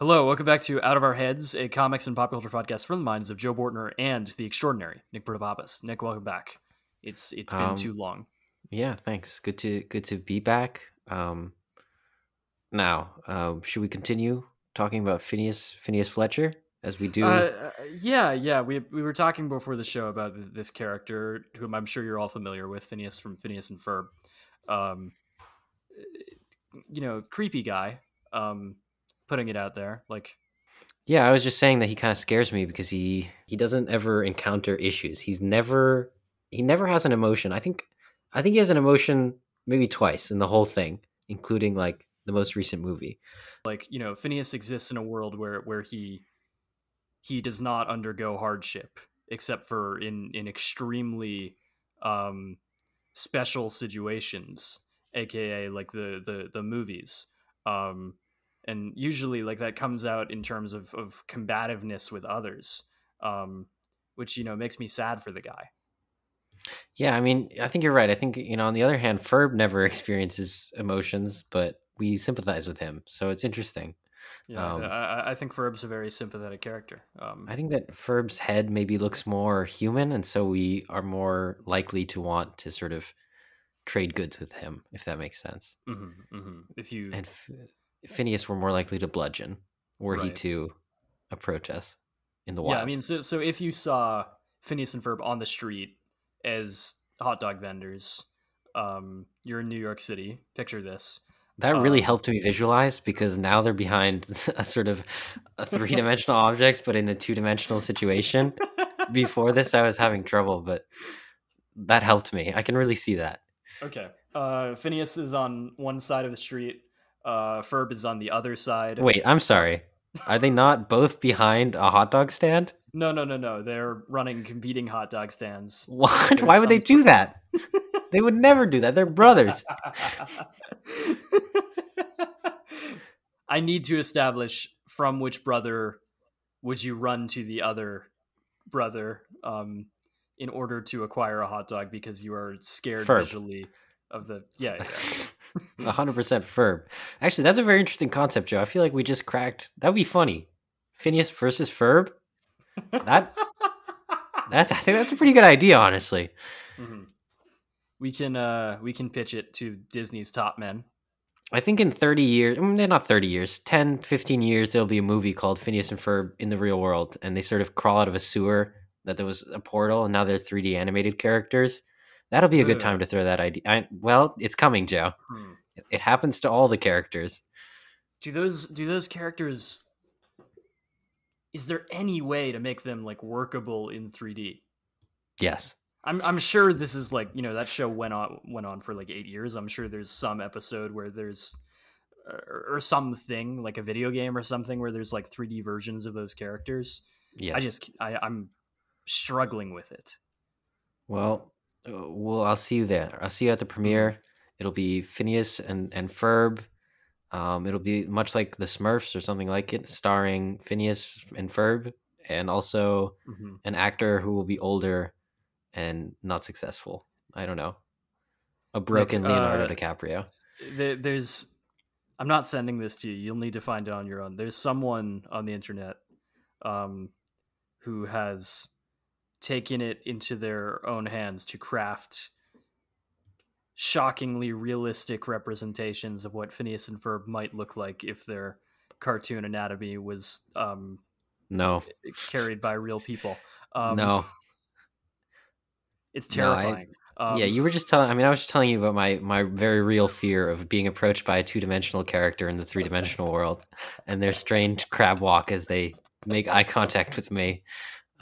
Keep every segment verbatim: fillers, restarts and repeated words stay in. Hello, welcome back to Out of Our Heads, a comics and pop culture podcast from the minds of Joe Bortner and the extraordinary Nick Pertababas. Nick, welcome back. It's it's been um, too long. Yeah, thanks. Good to good to be back. Um, now, uh, should we continue talking about Phineas Phineas Fletcher as we do? Uh, yeah, yeah. We we were talking before the show about this character, whom I'm sure you're all familiar with, Phineas from Phineas and Ferb. Um, you know, creepy guy. Um. Putting it out there, like, yeah, I was just saying that he kind of scares me because he he doesn't ever encounter issues. He's never he never has an emotion. I think I think he has an emotion maybe twice in the whole thing, including like the most recent movie. Like, you know, Phineas exists in a world where where he he does not undergo hardship except for in in extremely um, special situations, aka like the the the movies. Um, And usually like that comes out in terms of, of combativeness with others, um, which, you know, makes me sad for the guy. Yeah, I mean, I think you're right. I think, you know, on the other hand, Ferb never experiences emotions, but we sympathize with him. So it's interesting. Yeah, um, I, I think Ferb's a very sympathetic character. Um, I think that Ferb's head maybe looks more human. And so we are more likely to want to sort of trade goods with him, if that makes sense. Mm-hmm, mm-hmm. If you... And f- Phineas were more likely to bludgeon were right. he to approach us in the wild. Yeah, I mean, so so if you saw Phineas and Ferb on the street as hot dog vendors, um, you're in New York City, picture this. That um, really helped me visualize because now they're behind a sort of a three-dimensional objects, but in a two-dimensional situation. Before this, I was having trouble, but that helped me. I can really see that. Okay. Uh, Phineas is on one side of the street. Uh, Ferb is on the other side. Wait, I'm sorry. Are they not both behind a hot dog stand? No, no, no, no. They're running competing hot dog stands. What? There's Why would they do th- that? They would never do that. They're brothers. I need to establish from which brother would you run to the other brother um, in order to acquire a hot dog because you are scared Ferb. visually. Of the yeah, yeah. one hundred percent Ferb. Actually, that's a very interesting concept, Joe. I feel like we just cracked. That would be funny. Phineas versus Ferb. That that's I think that's a pretty good idea, honestly. Mm-hmm. We can uh, we can pitch it to Disney's top men. I think in thirty years, I mean, not thirty years, ten, fifteen years, there'll be a movie called Phineas and Ferb in the Real World, and they sort of crawl out of a sewer that there was a portal, and now they're three D animated characters. That'll be a good time to throw that idea. I, well, it's coming, Joe. Hmm. It happens to all the characters. Do those do those characters? Is there any way to make them like workable in three D? Yes. I'm I'm sure this is like, you know, that show went on went on for like eight years. I'm sure there's some episode where there's or, or something like a video game or something where there's like three D versions of those characters. Yes. I just I, I'm struggling with it. Well. Well, I'll see you there. I'll see you at the premiere. It'll be Phineas and, and Ferb. Um, it'll be much like the Smurfs or something like it, starring Phineas and Ferb, and also mm-hmm. an actor who will be older and not successful. I don't know. A broken Nick, uh, Leonardo DiCaprio. There, there's. I'm not sending this to you. You'll need to find it on your own. There's someone on the internet um, who has... taken it into their own hands to craft shockingly realistic representations of what Phineas and Ferb might look like if their cartoon anatomy was um, no carried by real people. Um, no, it's terrifying. No, I, um, yeah, you were just telling. I mean, I was just telling you about my my very real fear of being approached by a two dimensional character in the three dimensional world, and their strange crab walk as they make eye contact with me.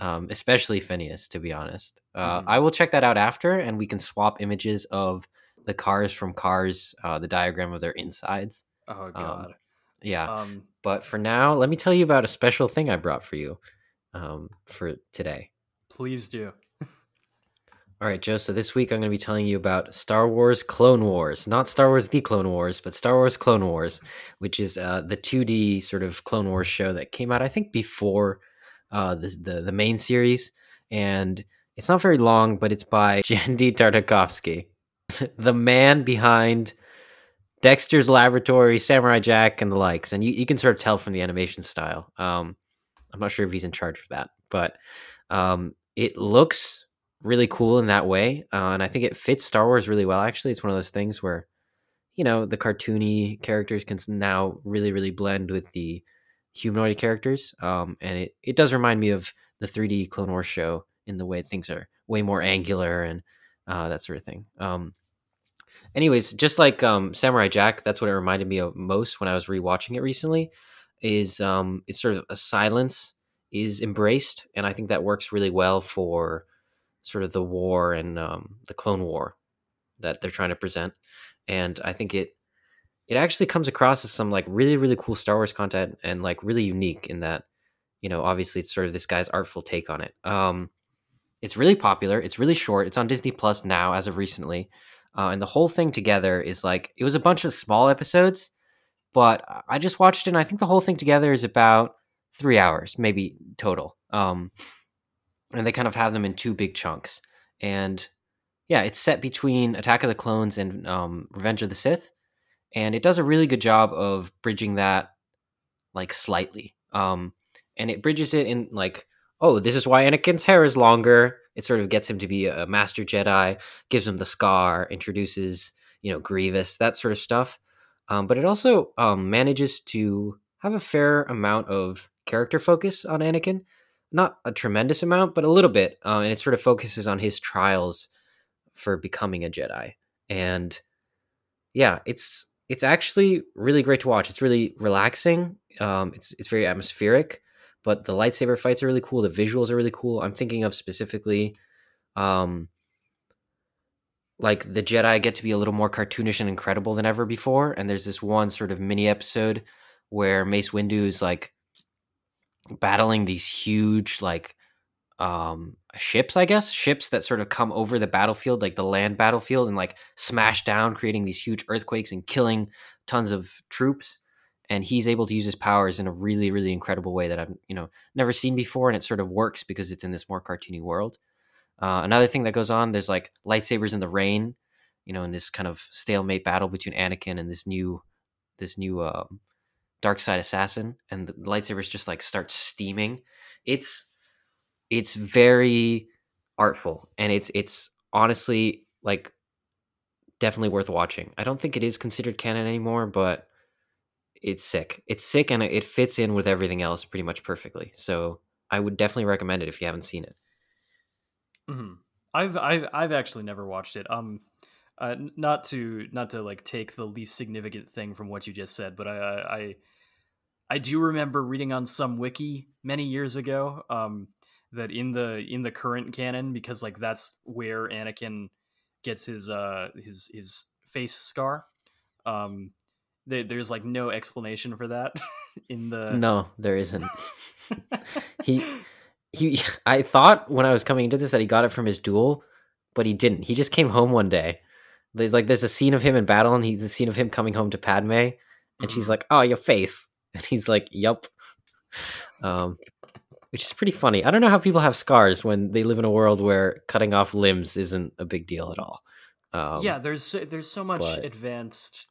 Um, especially Phineas, to be honest. Uh, mm-hmm. I will check that out after, and we can swap images of the cars from Cars, uh, the diagram of their insides. Oh, God. Um, yeah. Um, but for now, let me tell you about a special thing I brought for you um, for today. Please do. All right, Joe, so this week I'm going to be telling you about Star Wars Clone Wars. Not Star Wars The Clone Wars, but Star Wars Clone Wars, which is uh, the two D sort of Clone Wars show that came out, I think, before... Uh, the, the the main series, and it's not very long, but it's by Jandy Tartakovsky, the man behind Dexter's Laboratory, Samurai Jack, and the likes. And you, you can sort of tell from the animation style. Um, I'm not sure if he's in charge of that, but um, it looks really cool in that way. Uh, and I think it fits Star Wars really well, actually. It's one of those things where, you know, the cartoony characters can now really, really blend with the humanoid characters. Um, and it, it does remind me of the three D Clone Wars show in the way things are way more angular and uh, that sort of thing. Um, anyways, just like um, Samurai Jack, that's what it reminded me of most when I was rewatching it recently, is um, it's sort of a silence is embraced. And I think that works really well for sort of the war and um, the Clone War that they're trying to present. And I think it it actually comes across as some like really, really cool Star Wars content and like really unique in that, you know, obviously it's sort of this guy's artful take on it. Um, it's really popular. It's really short. It's on Disney Plus now as of recently. Uh, and the whole thing together is like, it was a bunch of small episodes, but I just watched it and I think the whole thing together is about three hours, maybe total. Um, and they kind of have them in two big chunks. And yeah, it's set between Attack of the Clones and um, Revenge of the Sith, and it does a really good job of bridging that, like, slightly. Um, and it bridges it in, like, oh, this is why Anakin's hair is longer. It sort of gets him to be a master Jedi, gives him the scar, introduces, you know, Grievous, that sort of stuff. Um, but it also um, manages to have a fair amount of character focus on Anakin. Not a tremendous amount, but a little bit. Uh, and it sort of focuses on his trials for becoming a Jedi. And yeah, it's it's actually really great to watch. It's really relaxing. Um, it's it's very atmospheric, but the lightsaber fights are really cool. The visuals are really cool. I'm thinking of specifically, um, like the Jedi get to be a little more cartoonish and incredible than ever before. And there's this one sort of mini episode where Mace Windu is like battling these huge like um ships I guess ships that sort of come over the battlefield, like the land battlefield, and like smash down, creating these huge earthquakes and killing tons of troops. And he's able to use his powers in a really, really incredible way that I've, you know, never seen before. And it sort of works because it's in this more cartoony world. Uh, another thing that goes on, there's like lightsabers in the rain, you know, in this kind of stalemate battle between Anakin and this new this new uh, dark side assassin, and the lightsabers just like start steaming. It's It's very artful, and it's it's honestly like definitely worth watching. I don't think it is considered canon anymore, but it's sick. It's sick, and it fits in with everything else pretty much perfectly. So I would definitely recommend it if you haven't seen it. Mm-hmm. I've I've I've actually never watched it. Um, uh, not to not to like take the least significant thing from what you just said, but I I I, I do remember reading on some wiki many years ago. Um. That in the in the current canon, because like that's where Anakin gets his uh his his face scar. Um, they, there's like no explanation for that in the. No, there isn't. he he. I thought when I was coming into this that he got it from his duel, but he didn't. He just came home one day. There's like there's a scene of him in battle, and he's the scene of him coming home to Padme, and mm-hmm. she's like, "Oh, your face," and he's like, "Yup." Um. Which is pretty funny. I don't know how people have scars when they live in a world where cutting off limbs isn't a big deal at all. Um, yeah, there's there's so much but, advanced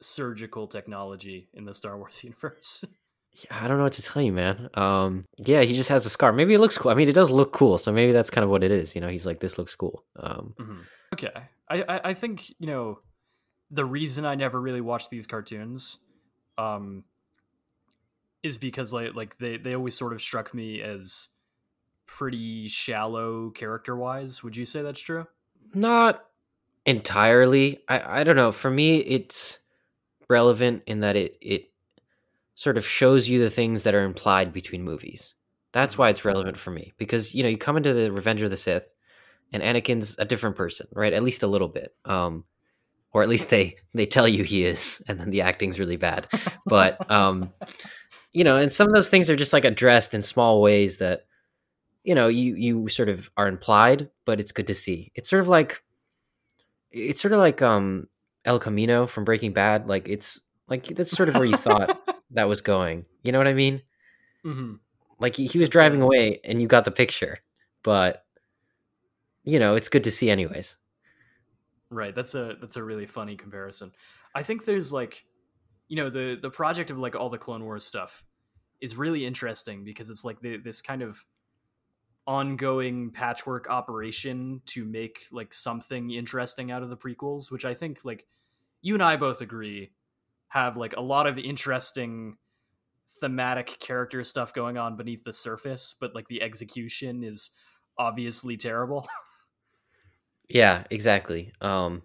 surgical technology in the Star Wars universe. Yeah, I don't know what to tell you, man. Um, yeah, he just has a scar. Maybe it looks cool. I mean, it does look cool, so maybe that's kind of what it is. You know, he's like, this looks cool. Um, mm-hmm. Okay. I, I, I think, you know, the reason I never really watched these cartoons... Um, is because like like they, they always sort of struck me as pretty shallow character-wise. Would you say that's true? Not entirely. I, I don't know. For me, it's relevant in that it it sort of shows you the things that are implied between movies. That's why it's relevant for me. Because, you know, you come into the Revenge of the Sith, and Anakin's a different person, right? At least a little bit. Um, or at least they, they tell you he is, and then the acting's really bad. But... um. You know, and some of those things are just like addressed in small ways that, you know, you, you sort of are implied, but it's good to see. It's sort of like, it's sort of like um, El Camino from Breaking Bad. Like it's like, that's sort of where you thought that was going. You know what I mean? Mm-hmm. Like he, he was driving away and you got the picture, but you know, it's good to see anyways. Right. That's a that's a really funny comparison. I think there's like, you know, the the project of like all the Clone Wars stuff is really interesting because it's like the, this kind of ongoing patchwork operation to make like something interesting out of the prequels, which I think like you and I both agree have like a lot of interesting thematic character stuff going on beneath the surface, but like the execution is obviously terrible. Yeah, exactly. Um,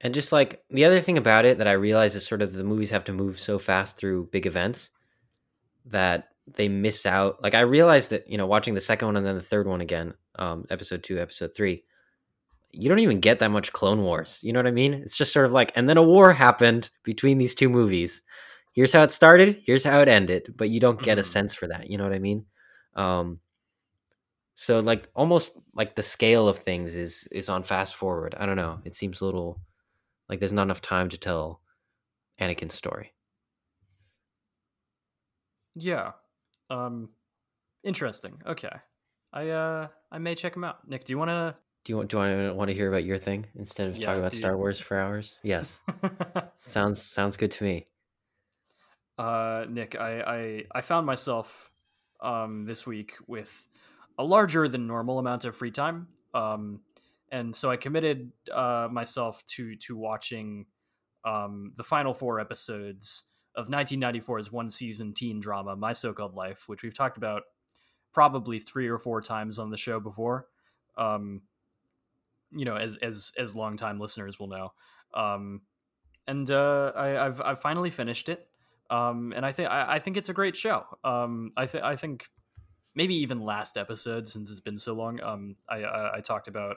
and just like the other thing about it that I realized is sort of the movies have to move so fast through big events that they miss out. Like I realized that, you know, watching the second one and then the third one again, um, episode two, episode three, you don't even get that much Clone Wars. You know what I mean? It's just sort of like, and then a war happened between these two movies. Here's how it started. Here's how it ended. But you don't get a sense for that. You know what I mean? Um, so like almost like the scale of things is, is on fast forward. I don't know. It seems a little like there's not enough time to tell Anakin's story. Yeah. Um, interesting. Okay. I, uh, I may check him out. Nick, do you want to, do you want, do I want to hear about your thing instead of yeah, talking about Star Wars for hours? Yes. sounds, sounds good to me. Uh, Nick, I, I, I found myself, um, this week with a larger than normal amount of free time. Um, and so I committed, uh, myself to, to watching, um, the final four episodes of nineteen ninety-four's one season teen drama, My So-Called Life, which we've talked about probably three or four times on the show before. Um, you know, as, as, as longtime listeners will know. Um, and, uh, I, I've, I've finally finished it. Um, and I think, I, I think it's a great show. Um, I think, I think maybe even last episode, since it's been so long, um, I, I, I talked about,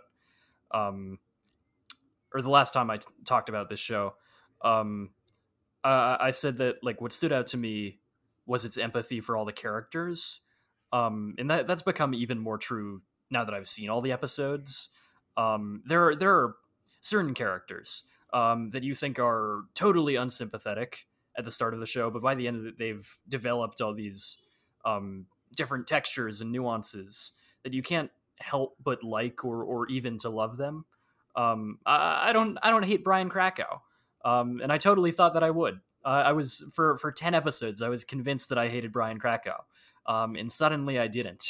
um, or the last time I t- talked about this show, um, Uh, I said that like what stood out to me was its empathy for all the characters, um, and that that's become even more true now that I've seen all the episodes. Um, there are there are certain characters um, that you think are totally unsympathetic at the start of the show, but by the end of it, they've developed all these um, different textures and nuances that you can't help but like or or even to love them. Um, I, I don't I don't hate Brian Krakow. Um, and I totally thought that I would. Uh, I was for, for ten episodes. I was convinced that I hated Brian Krakow, um, and suddenly I didn't.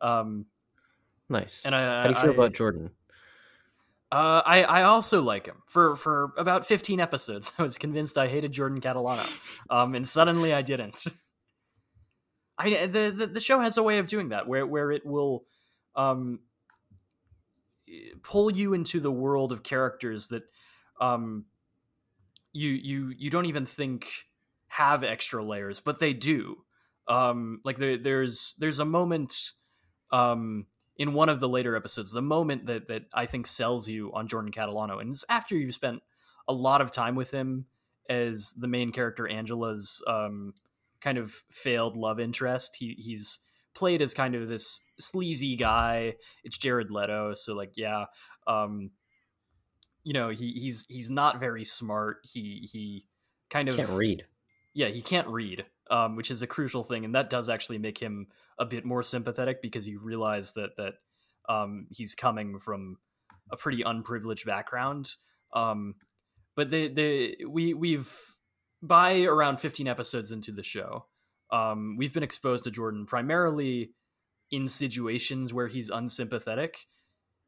um, nice. And I, how do you feel I, about Jordan? Uh, I I also like him. For for about fifteen episodes, I was convinced I hated Jordan Catalano, um, and suddenly I didn't. I mean, the, the the show has a way of doing that, where where it will, um, pull you into the world of characters that, um. You, you you don't even think have extra layers, but they do. Um, like there, there's there's a moment um, in one of the later episodes, the moment that that I think sells you on Jordan Catalano, and it's after you've spent a lot of time with him as the main character Angela's um, kind of failed love interest. He he's played as kind of this sleazy guy. It's Jared Leto, so like yeah. Um, You know, he he's he's not very smart. He he kind of can't read. Yeah, he can't read, um, which is a crucial thing, and that does actually make him a bit more sympathetic because you realize that that um, he's coming from a pretty unprivileged background. Um, but the the we we've by around fifteen episodes into the show, um, we've been exposed to Jordan primarily in situations where he's unsympathetic.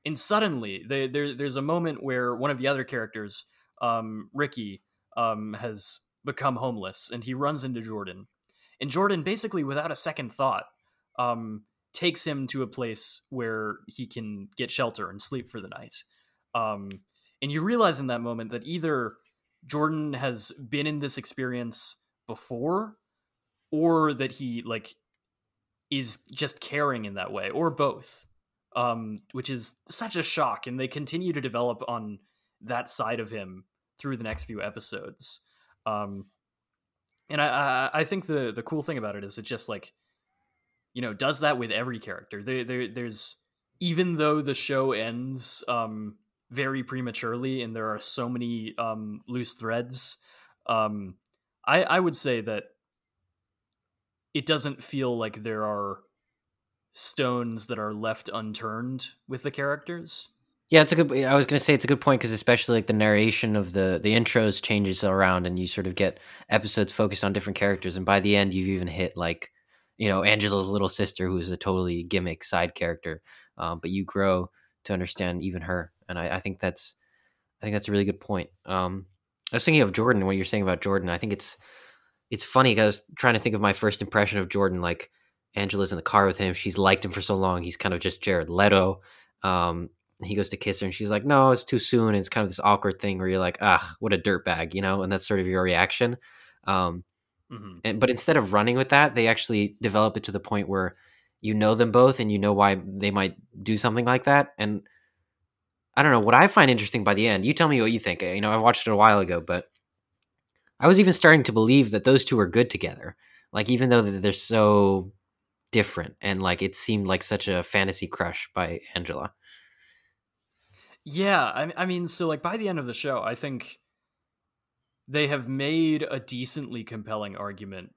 And suddenly, they, there, there's a moment where one of the other characters, um, Ricky, um, has become homeless, and he runs into Jordan. And Jordan, basically without a second thought, um, takes him to a place where he can get shelter and sleep for the night. Um, and you realize in that moment that either Jordan has been in this experience before, or that he like is just caring in that way, or both. Um, which is such a shock, and they continue to develop on that side of him through the next few episodes. Um, and I, I, I think the, the cool thing about it is it just like, you know, does that with every character. There, there, there's, even though the show ends um, very prematurely and there are so many um, loose threads, um, I, I would say that it doesn't feel like there are stones that are left unturned with the characters. Yeah, it's a good. I was going to say it's a good point because especially like the narration of the the intros changes around, and you sort of get episodes focused on different characters, and by the end you've even hit like, you know, Angela's little sister, who is a totally gimmick side character, um, but you grow to understand even her, and I, I think that's I think that's a really good point. Um, I was thinking of Jordan. What you're saying about Jordan, I think it's it's funny because I was trying to think of my first impression of Jordan. Like Angela's in the car with him, she's liked him for so long. He's kind of just Jared Leto. Um, He goes to kiss her and she's like, no, it's too soon. And it's kind of this awkward thing where you're like, ah, what a dirtbag, you know? And that's sort of your reaction. Um, mm-hmm. and, but instead of running with that, they actually develop it to the point where you know them both and you know why they might do something like that. And I don't know, what I find interesting by the end, you tell me what you think. You know, I watched it a while ago, but I was even starting to believe that those two are good together. Like, even though they're so different and like, it seemed like such a fantasy crush by Angela. Yeah, I, I mean, so like by the end of the show, I think they have made a decently compelling argument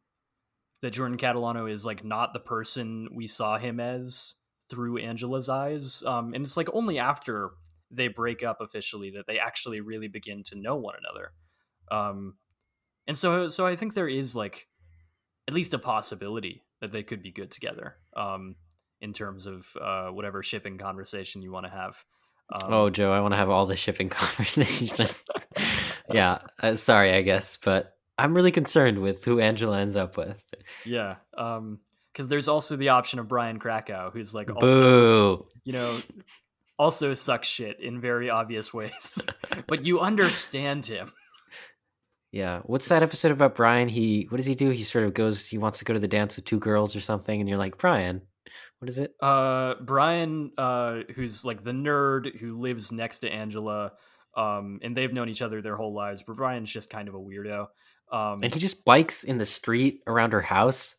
that Jordan Catalano is like not the person we saw him as through Angela's eyes. Um, and it's like only after they break up officially that they actually really begin to know one another. Um, and so so I think there is like at least a possibility that they could be good together um, in terms of uh, whatever shipping conversation you want to have. Um, oh, Joe, I want to have all the shipping conversations. yeah, uh, sorry, I guess, but I'm really concerned with who Angela ends up with. Yeah, because um, there's also the option of Brian Krakow, who's like also, Boo. you know, also sucks shit in very obvious ways, but you understand him. Yeah, what's that episode about Brian? He, what does he do? He sort of goes, he wants to go to the dance with two girls or something, and you're like, Brian. What is it? Uh, Brian, uh, who's like the nerd who lives next to Angela, um, and they've known each other their whole lives. But Brian's just kind of a weirdo, um, and he just bikes in the street around her house.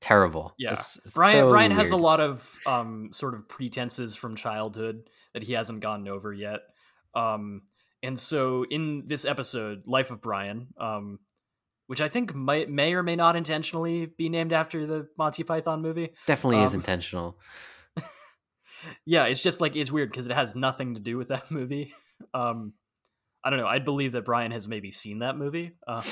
Terrible. Yeah, it's, it's Brian. So Brian weird. has a lot of um, sort of pretenses from childhood that he hasn't gotten over yet. Um, and so in this episode, Life of Brian, um, which I think might, may or may not intentionally be named after the Monty Python movie. Definitely um, is intentional. yeah, it's just like, it's weird because it has nothing to do with that movie. Um, I don't know. I'd believe that Brian has maybe seen that movie. Uh,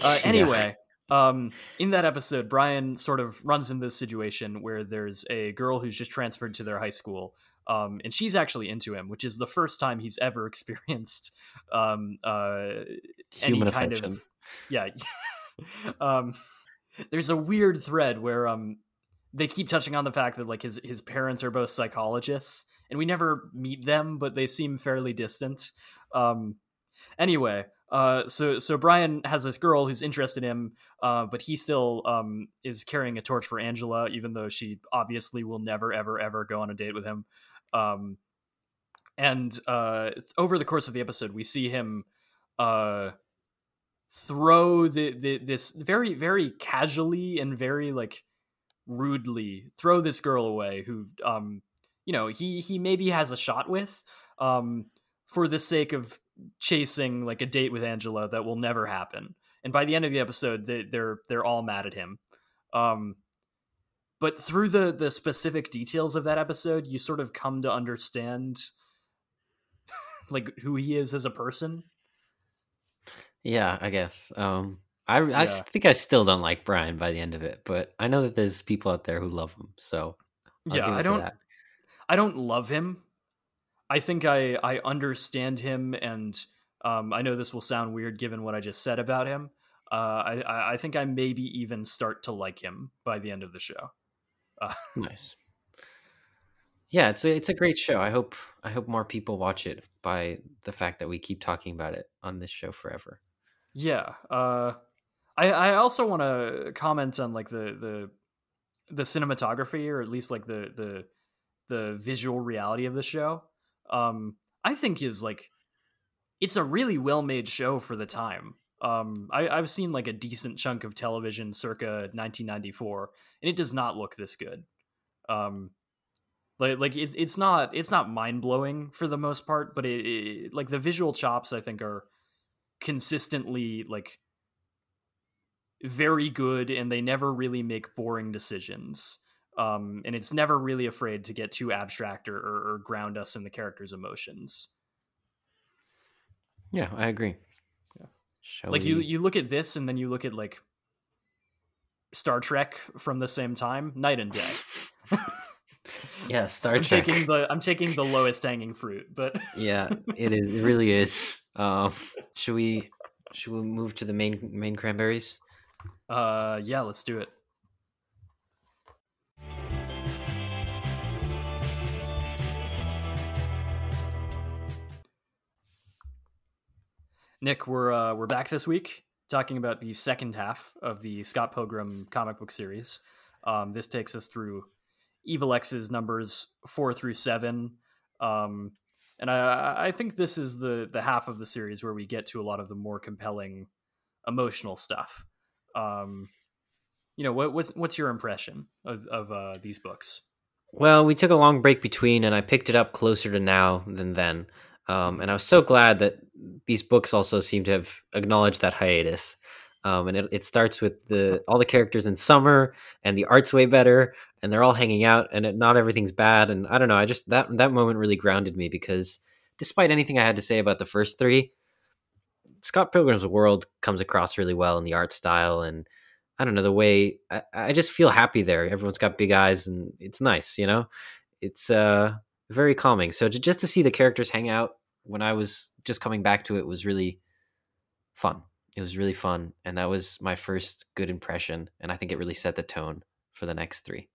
uh, anyway, um, in that episode, Brian sort of runs into this situation where there's a girl who's just transferred to their high school. Um, and she's actually into him, which is the first time he's ever experienced um, uh, any Human kind affection. of yeah. um, there's a weird thread where um, they keep touching on the fact that like his his parents are both psychologists, and we never meet them, but they seem fairly distant. Um, anyway, uh, so so Brian has this girl who's interested in him, uh, but he still um, is carrying a torch for Angela, even though she obviously will never ever ever go on a date with him. Um, and, uh, over the course of the episode, we see him, uh, throw the, the, this very, very casually and very like rudely throw this girl away who, um, you know, he, he maybe has a shot with, um, for the sake of chasing like a date with Angela that will never happen. And by the end of the episode, they, they're, they're all mad at him. Um, But through the, the specific details of that episode, you sort of come to understand like who he is as a person. Yeah, I guess. Um, I, yeah. I think I still don't like Brian by the end of it, but I know that there's people out there who love him. So I'll yeah, I don't, that. I don't love him. I think I, I understand him. And um, I know this will sound weird given what I just said about him. Uh, I, I think I maybe even start to like him by the end of the show. Uh. Nice. Yeah, it's a, it's a great show. I hope I hope more people watch it by the fact that we keep talking about it on this show forever. Yeah. Uh, I I also want to comment on like the, the the cinematography, or at least like the the the visual reality of the show. Um, I think is like it's a really well made show for the time. Um, I, I've seen like a decent chunk of television circa nineteen ninety-four, and it does not look this good. Um, like, like it's, it's not, it's not mind blowing for the most part, but it, it, like the visual chops I think are consistently like very good, and they never really make boring decisions. Um, and it's never really afraid to get too abstract or, or, or ground us in the character's emotions. Yeah, I agree. Yeah. Shall like we... you, you look at this and then you look at like Star Trek from the same time, night and day. Yeah, Star I'm Trek. Taking the, I'm taking the lowest hanging fruit, but yeah, it is. It really is. Um, should we? Should we move to the main main cranberries? Uh, yeah, let's do it. Nick, we're uh, we're back this week talking about the second half of the Scott Pilgrim comic book series. Um, this takes us through Evil Exes numbers four through seven. Um, and I, I think this is the, the half of the series where we get to a lot of the more compelling emotional stuff. Um, you know, what, what's, what's your impression of, of uh, these books? Well, we took a long break between, and I picked it up closer to now than then. Um, and I was so glad that these books also seem to have acknowledged that hiatus. Um, and it, it starts with the all the characters in summer, and the art's way better, and they're all hanging out, and it, not everything's bad. And I don't know, I just that that moment really grounded me, because despite anything I had to say about the first three, Scott Pilgrim's World comes across really well in the art style, and I don't know, the way I, I just feel happy there. Everyone's got big eyes, and it's nice, you know. It's uh. Very calming. So to, just to see the characters hang out when I was just coming back to it was really fun. It was really fun. And that was my first good impression. And I think it really set the tone for the next three.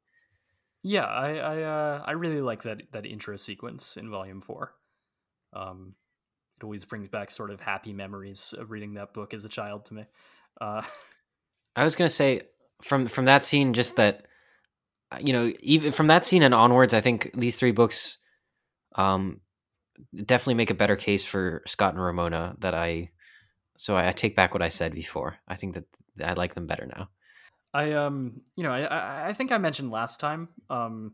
Yeah, I I, uh, I really like that that intro sequence in Volume four. Um, it always brings back sort of happy memories of reading that book as a child to me. Uh... I was going to say, from from that scene, just that, you know, even from that scene and onwards, I think these three books... Um, definitely make a better case for Scott and Ramona. That I, so I, I take back what I said before. I think that I like them better now. I um, you know, I I think I mentioned last time um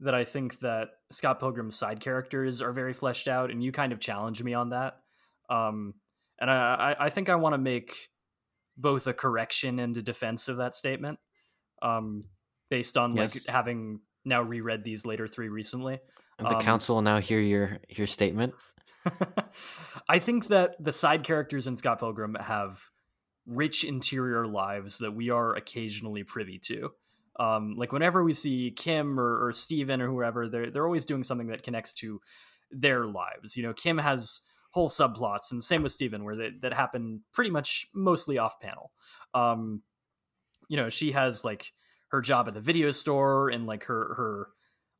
that I think that Scott Pilgrim's side characters are very fleshed out, and you kind of challenged me on that. Um, and I I think I want to make both a correction and a defense of that statement. Um, based on yes. like having now reread these later three recently. The council will now hear your your statement. I think that the side characters in Scott Pilgrim have rich interior lives that we are occasionally privy to. Um, like whenever we see Kim or, or Steven or whoever, they're, they're always doing something that connects to their lives. You know, Kim has whole subplots, and same with Steven, where they, that happen pretty much mostly off panel. Um, you know, she has like her job at the video store and like her her...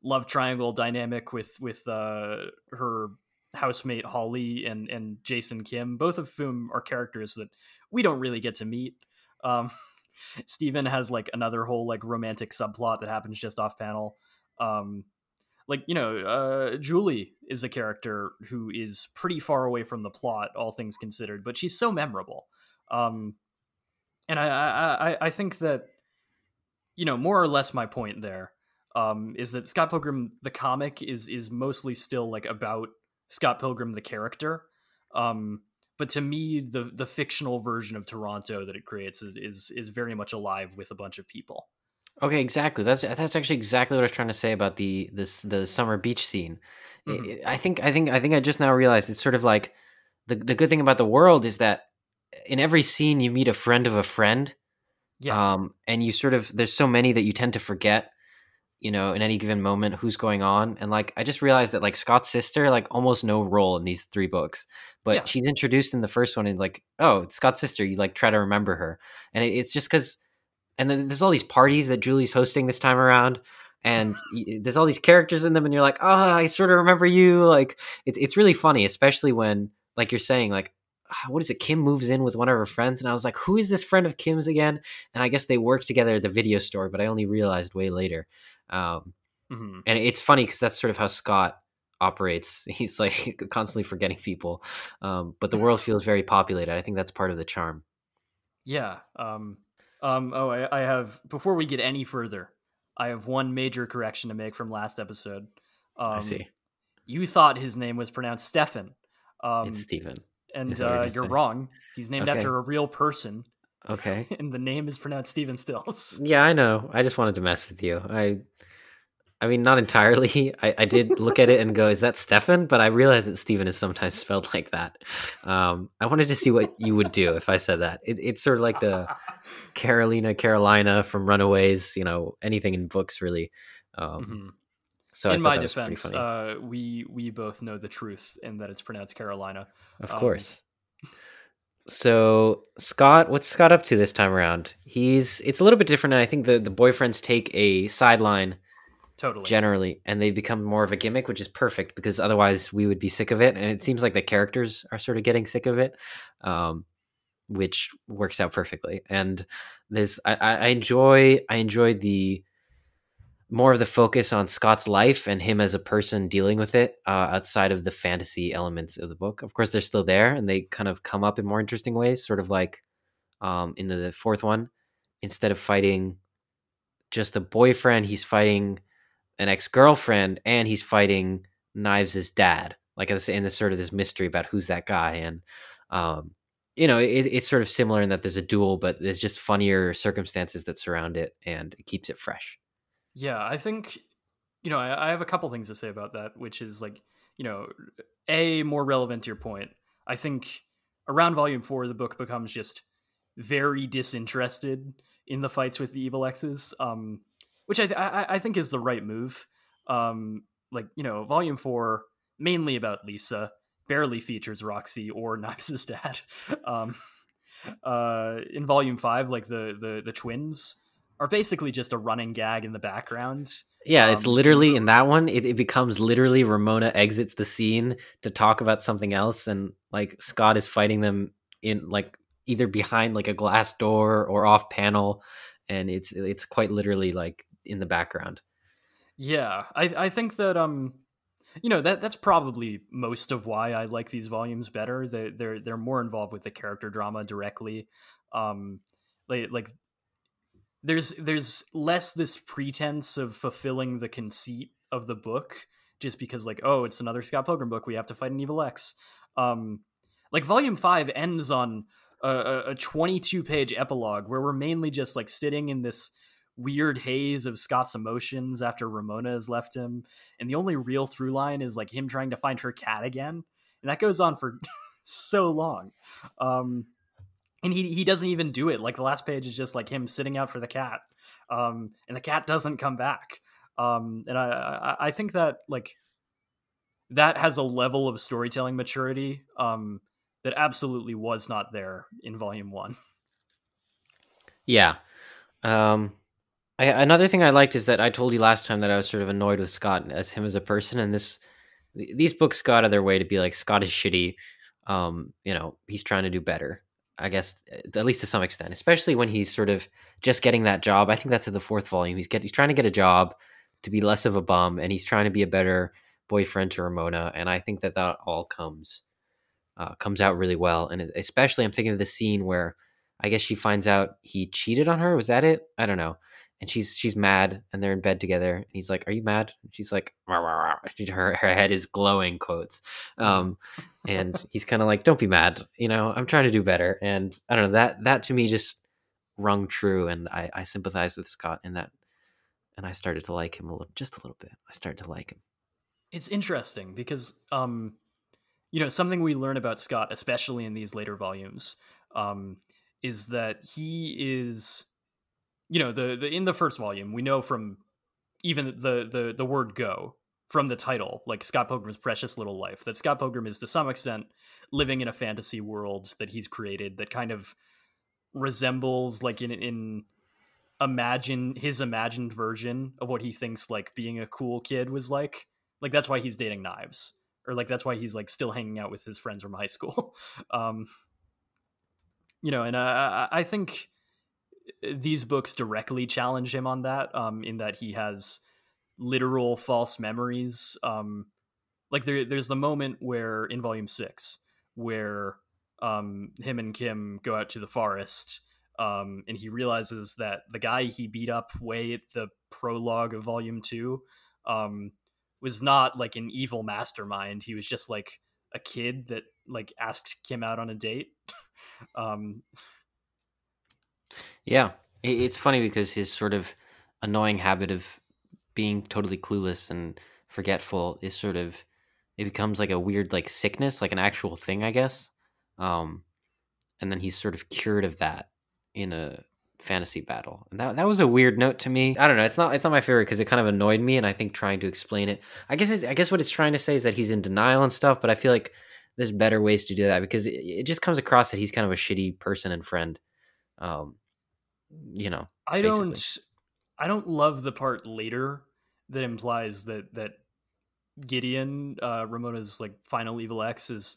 love triangle dynamic with with uh, her housemate Holly and and Jason Kim, both of whom are characters that we don't really get to meet. Um, Steven has like another whole like romantic subplot that happens just off panel. Um, like you know, uh, Julie is a character who is pretty far away from the plot, all things considered, but she's so memorable. Um, and I, I I think that, you know, more or less my point there. Um, is that Scott Pilgrim, the comic, is is mostly still like about Scott Pilgrim, the character. Um, but to me, the the fictional version of Toronto that it creates is is is very much alive with a bunch of people. Okay, exactly. That's that's actually exactly what I was trying to say about the this the summer beach scene. Mm-hmm. I think I think I think I just now realized it's sort of like the the good thing about the world is that in every scene you meet a friend of a friend. Yeah. Um, and you sort of there's so many that you tend to forget, you know, in any given moment, who's going on. And like, I just realized that like Scott's sister, like almost no role in these three books, but yeah. She's introduced in the first one and like, oh, it's Scott's sister. You like try to remember her. And it, it's just cause, and then there's all these parties that Julie's hosting this time around. And there's all these characters in them. And you're like, oh, I sort of remember you. Like it's, it's really funny, especially when like you're saying like, what is it? Kim moves in with one of her friends. And I was like, who is this friend of Kim's again? And I guess they work together at the video store, but I only realized way later. Um, mm-hmm. And it's funny because that's sort of how Scott operates. He's like constantly forgetting people. Um, but the world feels very populated. I think that's part of the charm. Yeah. Um, um, oh, I, I have, before we get any further, I have one major correction to make from last episode. Um, I see. You thought his name was pronounced Stefan. Um, it's Stephen. And uh, you're saying. Wrong. He's named okay. after a real person Okay. And the name is pronounced Steven Stills. Yeah, I know. I just wanted to mess with you. I I mean, not entirely. I, I did look at it and go, is that Stefan? But I realize that Steven is sometimes spelled like that. Um, I wanted to see what you would do if I said that. It, it's sort of like the Carolina, Carolina from Runaways, you know, anything in books, really. Um, mm-hmm. So in my defense, uh, we we both know the truth and that it's pronounced Carolina. Of um, course. So Scott, what's Scott up to this time around? He's it's a little bit different, and I think the, the boyfriends take a sideline totally generally, and they become more of a gimmick, which is perfect because otherwise we would be sick of it. And it seems like the characters are sort of getting sick of it, um, which works out perfectly. And there's I, I enjoy I enjoy the. more of the focus on Scott's life and him as a person dealing with it uh, outside of the fantasy elements of the book. Of course, they're still there and they kind of come up in more interesting ways, sort of like um, in the fourth one, instead of fighting just a boyfriend, he's fighting an ex-girlfriend and he's fighting Knives' dad, like in this sort of this mystery about who's that guy. And, um, you know, it, it's sort of similar in that there's a duel, but there's just funnier circumstances that surround it and it keeps it fresh. Yeah, I think, you know, I, I have a couple things to say about that, which is like, you know, A, more relevant to your point. I think around volume four, the book becomes just very disinterested in the fights with the Evil Exes, um, which I, th- I, I think is the right move. Um, like, you know, volume four, mainly about Lisa, barely features Roxy or Knives' dad. Um, uh, in volume five, like the the, the twins are basically just a running gag in the background. Yeah, um, it's literally in that one, it, it becomes literally Ramona exits the scene to talk about something else. And like Scott is fighting them in like either behind like a glass door or off panel. And it's, it's quite literally like in the background. Yeah. I, I think that, um, you know, that that's probably most of why I like these volumes better. They, they're, they're more involved with the character drama directly. Um, like, like, There's there's less this pretense of fulfilling the conceit of the book just because like, oh, it's another Scott Pilgrim book. We have to fight an evil ex. Um, like volume five ends on a, a twenty-two page epilogue where we're mainly just like sitting in this weird haze of Scott's emotions after Ramona has left him. And the only real through line is like him trying to find her cat again. And that goes on for so long. Um And he he doesn't even do it. Like the last page is just like him sitting out for the cat, um, and the cat doesn't come back. Um, and I, I I think that like that has a level of storytelling maturity um, that absolutely was not there in volume one. Yeah. Um, I, another thing I liked is that I told you last time that I was sort of annoyed with Scott as him as a person, and this these books go out of their way to be like Scott is shitty. Um, you know, he's trying to do better. I guess, at least to some extent, especially when he's sort of just getting that job. I think that's in the fourth volume. He's get, he's trying to get a job to be less of a bum, and he's trying to be a better boyfriend to Ramona. And I think that that all comes uh, comes out really well. And especially, I'm thinking of the scene where I guess she finds out he cheated on her. Was that it? I don't know. And she's she's mad, and they're in bed together. And he's like, "Are you mad?" And she's like, "Rah, rah, rah." Her, her head is glowing, quotes. Um, and he's kind of like, "Don't be mad, you know. I'm trying to do better." And I don't know that that to me just rung true, and I, I sympathized with Scott in that, and I started to like him a little, just a little bit. I started to like him. It's interesting because, um, you know, something we learn about Scott, especially in these later volumes, um, is that he is. You know, the, the in the first volume, we know from even the, the, the word go from the title, like Scott Pilgrim's Precious Little Life, that Scott Pilgrim is to some extent living in a fantasy world that he's created that kind of resembles like in in imagine his imagined version of what he thinks like being a cool kid was like. Like that's why he's dating Knives, or like that's why he's like still hanging out with his friends from high school. um, you know, and I I think. These books directly challenge him on that, um, in that he has literal false memories. Um, like there, there's the moment where in volume six, where um, him and Kim go out to the forest, um, and he realizes that the guy he beat up way at the prologue of volume two um, was not like an evil mastermind. He was just like a kid that like asked Kim out on a date. um, Yeah, it, it's funny because his sort of annoying habit of being totally clueless and forgetful is sort of, it becomes like a weird like sickness, like an actual thing, I guess. Um, and then he's sort of cured of that in a fantasy battle. And that that was a weird note to me. I don't know. It's not it's not my favorite because it kind of annoyed me. And I think trying to explain it, I guess it's, I guess what it's trying to say is that he's in denial and stuff. But I feel like there's better ways to do that because it, it just comes across that he's kind of a shitty person and friend. Um, you know, I basically. don't I don't love the part later that implies that that Gideon, uh, Ramona's like final evil ex, is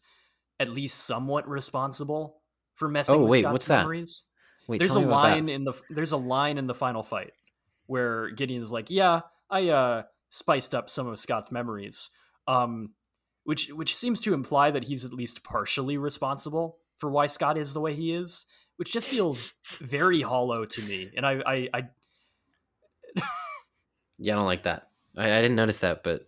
at least somewhat responsible for messing oh, with wait, Scott's what's memories. That? Wait, there's a line that. in the there's a line in the final fight where Gideon is like, "Yeah, I uh, spiced up some of Scott's memories," um, which which seems to imply that he's at least partially responsible for why Scott is the way he is, which just feels very hollow to me. And I, I, I... yeah, I don't like that. I, I didn't notice that, but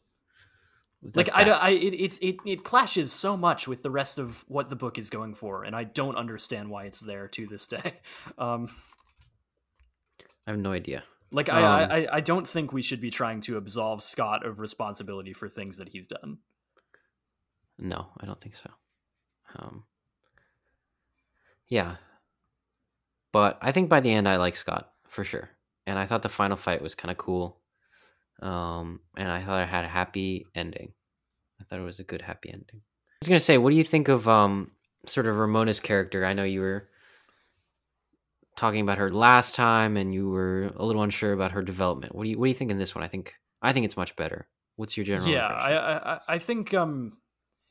like I, I it it it clashes so much with the rest of what the book is going for, and I don't understand why it's there to this day. Um, I have no idea. Like um, I, I I don't think we should be trying to absolve Scott of responsibility for things that he's done. No, I don't think so. Um, yeah, but I think by the end I like Scott for sure, and I thought the final fight was kind of cool. Um, and I thought it had a happy ending. I thought it was a good happy ending. I was going to say, what do you think of um sort of Ramona's character? I know you were talking about her last time and you were a little unsure about her development. What do you what do you think in this one? I think I think it's much better. What's your general Yeah, I, I I think um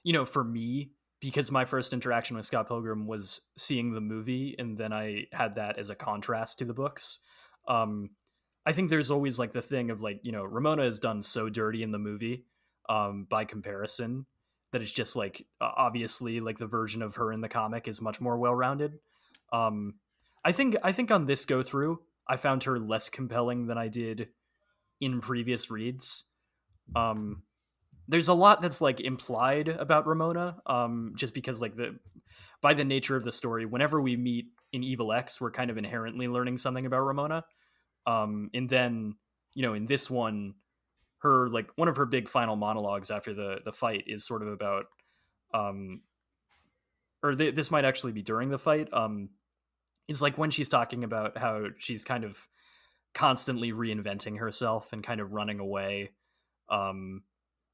you know, for me, because my first interaction with Scott Pilgrim was seeing the movie and then I had that as a contrast to the books. Um I think there's always like the thing of like, you know, Ramona is done so dirty in the movie um, by comparison that it's just like, uh, obviously like the version of her in the comic is much more well-rounded. Um, I think, I think on this go through, I found her less compelling than I did in previous reads. Um, there's a lot that's like implied about Ramona um, just because like the, by the nature of the story, whenever we meet in Evil X, we're kind of inherently learning something about Ramona. Um, and then, you know, in this one, her, like one of her big final monologues after the, the fight is sort of about, um, or th- this might actually be during the fight. Um, is like when she's talking about how she's kind of constantly reinventing herself and kind of running away, um,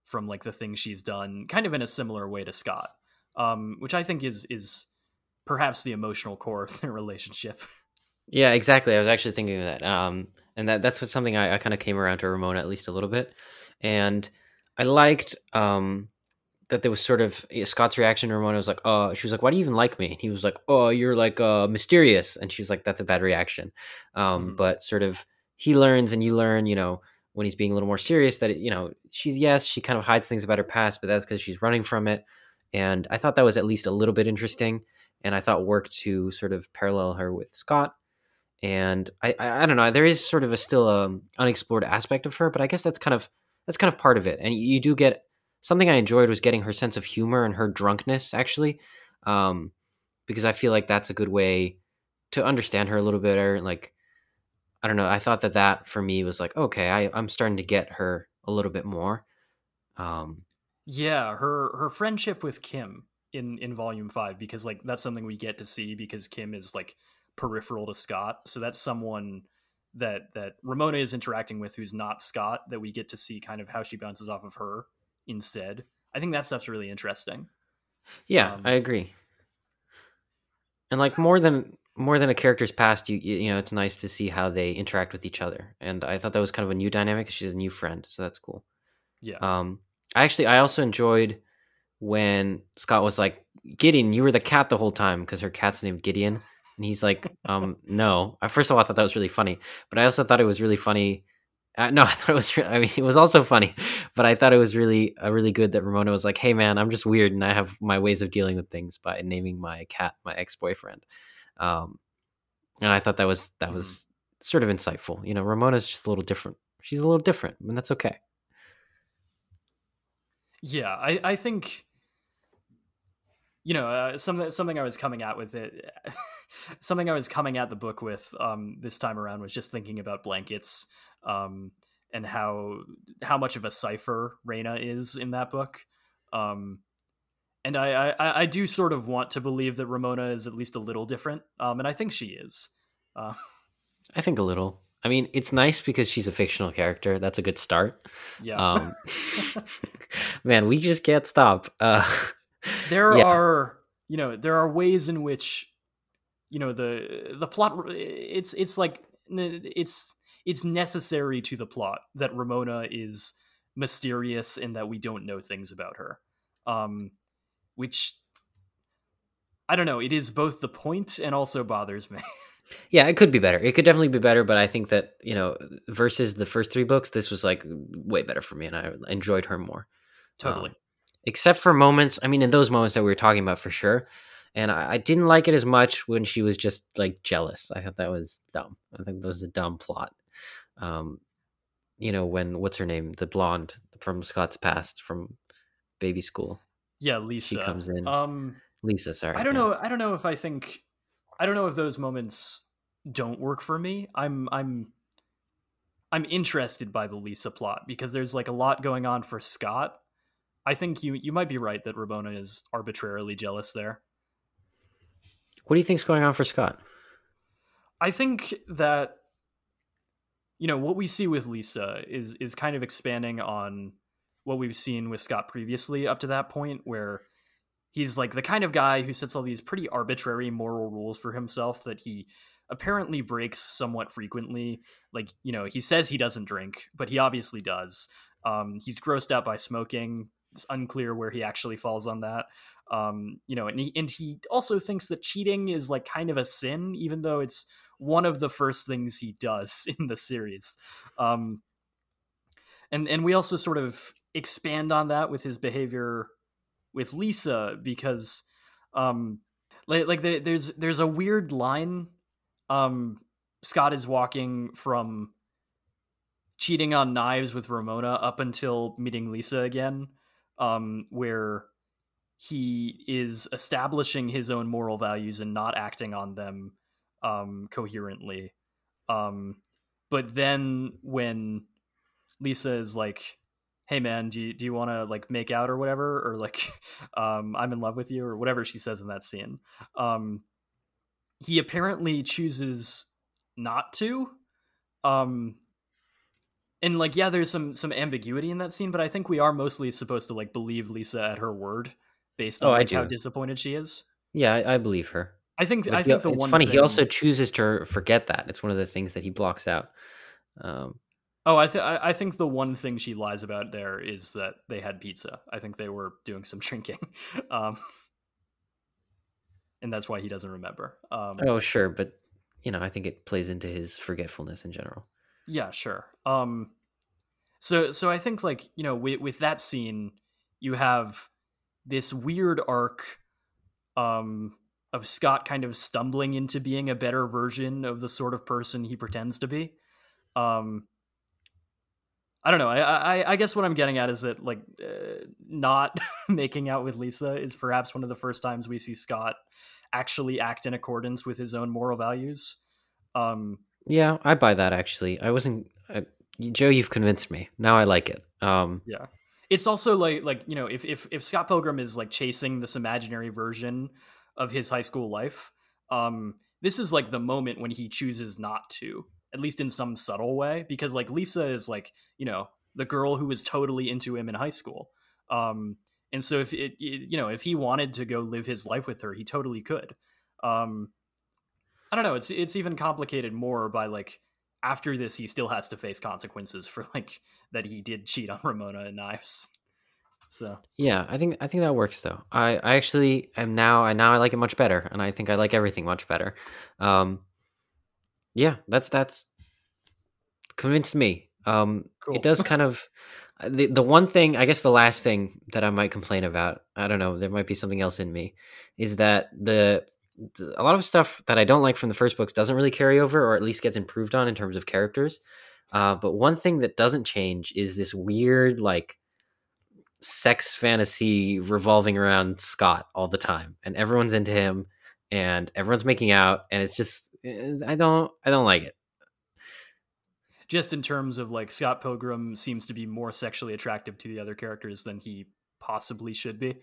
from like the things she's done kind of in a similar way to Scott, um, which I think is, is perhaps the emotional core of their relationship. Yeah, exactly. I was actually thinking of that. Um, and that that's what something I, I kind of came around to Ramona at least a little bit. And I liked um, that there was sort of Scott's reaction to Ramona was like, oh, she was like, why do you even like me? And he was like, oh, you're like uh, mysterious. And she was like, that's a bad reaction. Um, mm-hmm. But sort of he learns and you learn, you know, when he's being a little more serious that, it, you know, she's yes, she kind of hides things about her past, but that's because she's running from it. And I thought that was at least a little bit interesting. And I thought worked to sort of parallel her with Scott. And I, I, I don't know, there is sort of a still um, unexplored aspect of her, but I guess that's kind of that's kind of part of it. And you do get something I enjoyed was getting her sense of humor and her drunkenness, actually, um, because I feel like that's a good way to understand her a little better. Like, I don't know, I thought that that for me was like, okay, I, I'm starting to get her a little bit more. Um, yeah, her her friendship with Kim in in Volume Five, because like that's something we get to see because Kim is like peripheral to Scott, so that's someone that that Ramona is interacting with who's not Scott, that we get to see kind of how she bounces off of her instead. I think that stuff's really interesting. Yeah, um, I agree. And like more than more than a character's past, you you know, it's nice to see how they interact with each other. And I thought that was kind of a new dynamic. She's a new friend, so that's cool. Yeah. Um. I actually I also enjoyed when Scott was like, Gideon, you were the cat the whole time, because her cat's named Gideon. And he's like, um, no. First of all, I thought that was really funny, but I also thought it was really funny. Uh, no, I thought it was. Re- I mean, it was also funny, but I thought it was really, uh, really good that Ramona was like, "Hey, man, I'm just weird, and I have my ways of dealing with things by naming my cat my ex-boyfriend." Um, and I thought that was that was sort of insightful. You know, Ramona's just a little different. She's a little different, and that's okay. Yeah, I, I think. You know, uh, something something I was coming at with it. something I was coming at the book with um, this time around was just thinking about blankets um, and how how much of a cipher Reyna is in that book. Um, and I, I, I do sort of want to believe that Ramona is at least a little different. Um, and I think she is. Uh, I think a little. I mean, it's nice because she's a fictional character. That's a good start. Yeah. Um, man, we just can't stop. Uh, there yeah. are, you know, there are ways in which, you know, the the plot. It's it's like it's it's necessary to the plot that Ramona is mysterious and that we don't know things about her, um, which I don't know. It is both the point and also bothers me. Yeah, it could be better. It could definitely be better, but I think that, you know, versus the first three books, this was like way better for me, and I enjoyed her more. Totally. Um, except for moments, I mean, in those moments that we were talking about for sure, and I, I didn't like it as much when she was just like jealous. I thought that was dumb. I think that was a dumb plot. Um, you know, when, what's her name? The blonde from Scott's past, from Baby School. Yeah, Lisa. She comes in. Um, Lisa, sorry. I don't yeah. know. I don't know if I think... I don't know if those moments don't work for me. I'm I'm I'm interested by the Lisa plot because there's like a lot going on for Scott. I think you you might be right that Ramona is arbitrarily jealous there. What do you think's going on for Scott? I think that, you know, what we see with Lisa is is kind of expanding on what we've seen with Scott previously up to that point, where he's like the kind of guy who sets all these pretty arbitrary moral rules for himself that he apparently breaks somewhat frequently. Like, you know, he says he doesn't drink, but he obviously does. Um, he's grossed out by smoking. It's unclear where he actually falls on that. Um, you know, and he, and he also thinks that cheating is like kind of a sin, even though it's one of the first things he does in the series. Um, and, and we also sort of expand on that with his behavior with Lisa, because um like, like the, there's there's a weird line. um Scott is walking from cheating on Knives with Ramona up until meeting Lisa again, um where he is establishing his own moral values and not acting on them um coherently, um but then when Lisa is like, hey man, do you, do you want to like make out or whatever? Or like, um, I'm in love with you or whatever she says in that scene. Um, he apparently chooses not to. Um, and like, yeah, there's some, some ambiguity in that scene, but I think we are mostly supposed to like believe Lisa at her word based on oh, like, how disappointed she is. Yeah, I, I believe her. I think, like, I think the, the it's one funny. Thing... He also chooses to forget that. It's one of the things that he blocks out. Um, Oh, I, th- I think the one thing she lies about there is that they had pizza. I think they were doing some drinking. Um, and that's why he doesn't remember. Um, oh, sure. But, you know, I think it plays into his forgetfulness in general. Yeah, sure. Um, so so I think, like, you know, with, with that scene, you have this weird arc um, of Scott kind of stumbling into being a better version of the sort of person he pretends to be. Um I don't know. I, I I guess what I'm getting at is that, like, uh, not making out with Lisa is perhaps one of the first times we see Scott actually act in accordance with his own moral values. Um, yeah, I buy that, actually. I wasn't... I, Joe, you've convinced me. Now I like it. Um, yeah. It's also like, like you know, if, if, if Scott Pilgrim is, like, chasing this imaginary version of his high school life, um, this is, like, the moment when he chooses not to. At least in some subtle way, because like Lisa is like, you know, the girl who was totally into him in high school. Um, and so if it, it, you know, if he wanted to go live his life with her, he totally could. Um, I don't know. It's, it's even complicated more by like, after this, he still has to face consequences for like that. He did cheat on Ramona and Knives. So, yeah, I think, I think that works though. I, I actually am now, I now I like it much better. And I think I like everything much better. Um, Yeah, that's that's convinced me. Um, cool. It does kind of the the one thing, I guess the last thing that I might complain about, I don't know, there might be something else in me, is that the, the a lot of stuff that I don't like from the first books doesn't really carry over, or at least gets improved on in terms of characters. Uh, but one thing that doesn't change is this weird like sex fantasy revolving around Scott all the time, and everyone's into him. and everyone's making out, and it's just it's, I don't I don't like it. Just in terms of like Scott Pilgrim seems to be more sexually attractive to the other characters than he possibly should be.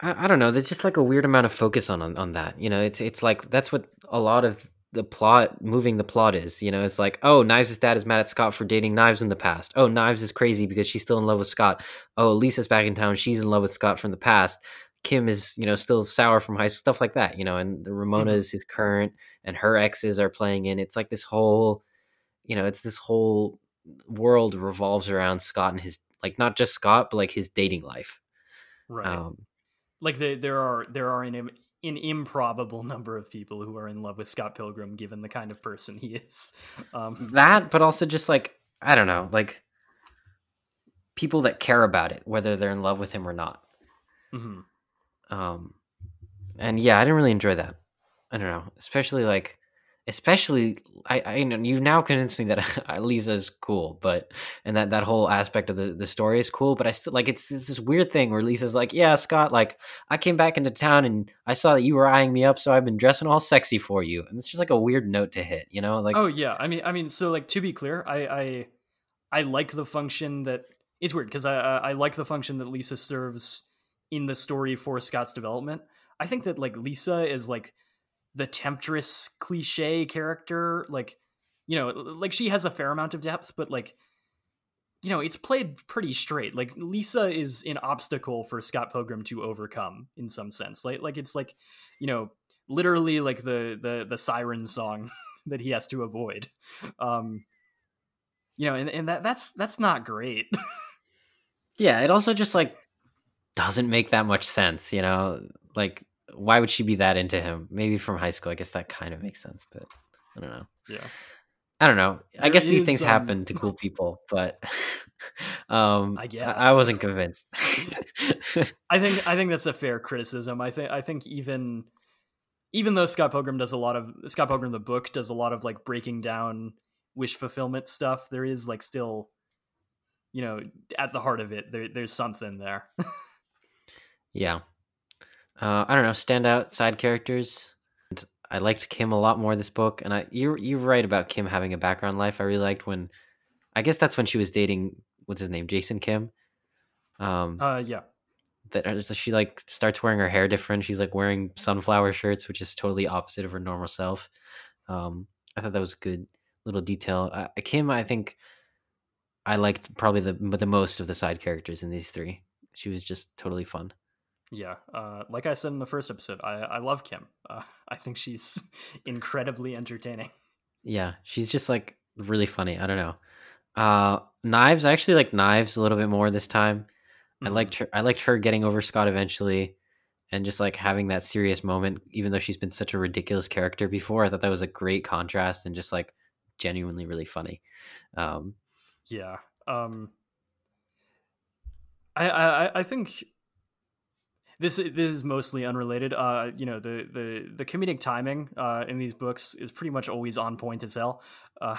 I, I don't know. There's just like a weird amount of focus on, on on that. You know, it's it's like that's what a lot of the plot moving the plot is. You know, it's like, oh, Knives' dad is mad at Scott for dating Knives in the past. Oh, Knives is crazy because she's still in love with Scott. Oh, Lisa's back in town. She's in love with Scott from the past. Kim is, you know, still sour from high school, stuff like that, you know, and Ramona is mm-hmm. his current and her exes are playing in. It's like this whole, you know, it's this whole world revolves around Scott and his, like, not just Scott, but like his dating life. Right. Um, like the, there are, there are an, an improbable number of people who are in love with Scott Pilgrim, given the kind of person he is. Um, that, but also just like, I don't know, like people that care about it, whether they're in love with him or not. Mm-hmm. Um, and yeah, I didn't really enjoy that. I don't know, especially like, especially I, I you've now convinced me that Lisa's cool, but, and that, that whole aspect of the, the story is cool, but I still like, it's, it's this weird thing where Lisa's like, yeah, Scott, like I came back into town and I saw that you were eyeing me up. So I've been dressing all sexy for you. And it's just like a weird note to hit, you know, like, oh yeah. I mean, I mean, so like, to be clear, I, I, I like the function that it's weird. Cause I, I like the function that Lisa serves in the story for Scott's development. I think that like Lisa is like the temptress cliche character. Like, you know, like she has a fair amount of depth, but like, you know, it's played pretty straight. Like Lisa is an obstacle for Scott Pilgrim to overcome in some sense. Like, like it's like, you know, literally like the, the, the siren song that he has to avoid. Um, you know, and, and that, that's, that's not great. Yeah. It also just like, doesn't make that much sense, you know, like why would she be that into him? Maybe from high school, I guess that kind of makes sense, but I don't know. Yeah, I don't know. There I guess these things um... happen to cool people, but um I guess I, I wasn't convinced. I think I think that's a fair criticism. I think I think even even though Scott Pilgrim does a lot of Scott Pilgrim the book does a lot of like breaking down wish fulfillment stuff, there is like still, you know, at the heart of it, there there's something there. Yeah. Uh, I don't know, standout side characters. And I liked Kim a lot more this book. And I, you're, you're right about Kim having a background life. I really liked when, I guess that's when she was dating, what's his name? Jason Kim. Um, uh, yeah. That she like starts wearing her hair different. She's like wearing sunflower shirts, which is totally opposite of her normal self. Um, I thought that was a good little detail. Uh, Kim, I think I liked probably the, the most of the side characters in these three. She was just totally fun. Yeah, uh, like I said in the first episode, I, I love Kim. Uh, I think she's incredibly entertaining. Yeah, she's just like really funny. I don't know. Uh, Knives, I actually like Knives a little bit more this time. Mm-hmm. I liked her. I liked her getting over Scott eventually, and just like having that serious moment, even though she's been such a ridiculous character before. I thought that was a great contrast and just like genuinely really funny. Um, yeah, um, I, I I think. This, this is mostly unrelated. Uh, you know, the, the, the comedic timing uh, in these books is pretty much always on point as hell. Uh,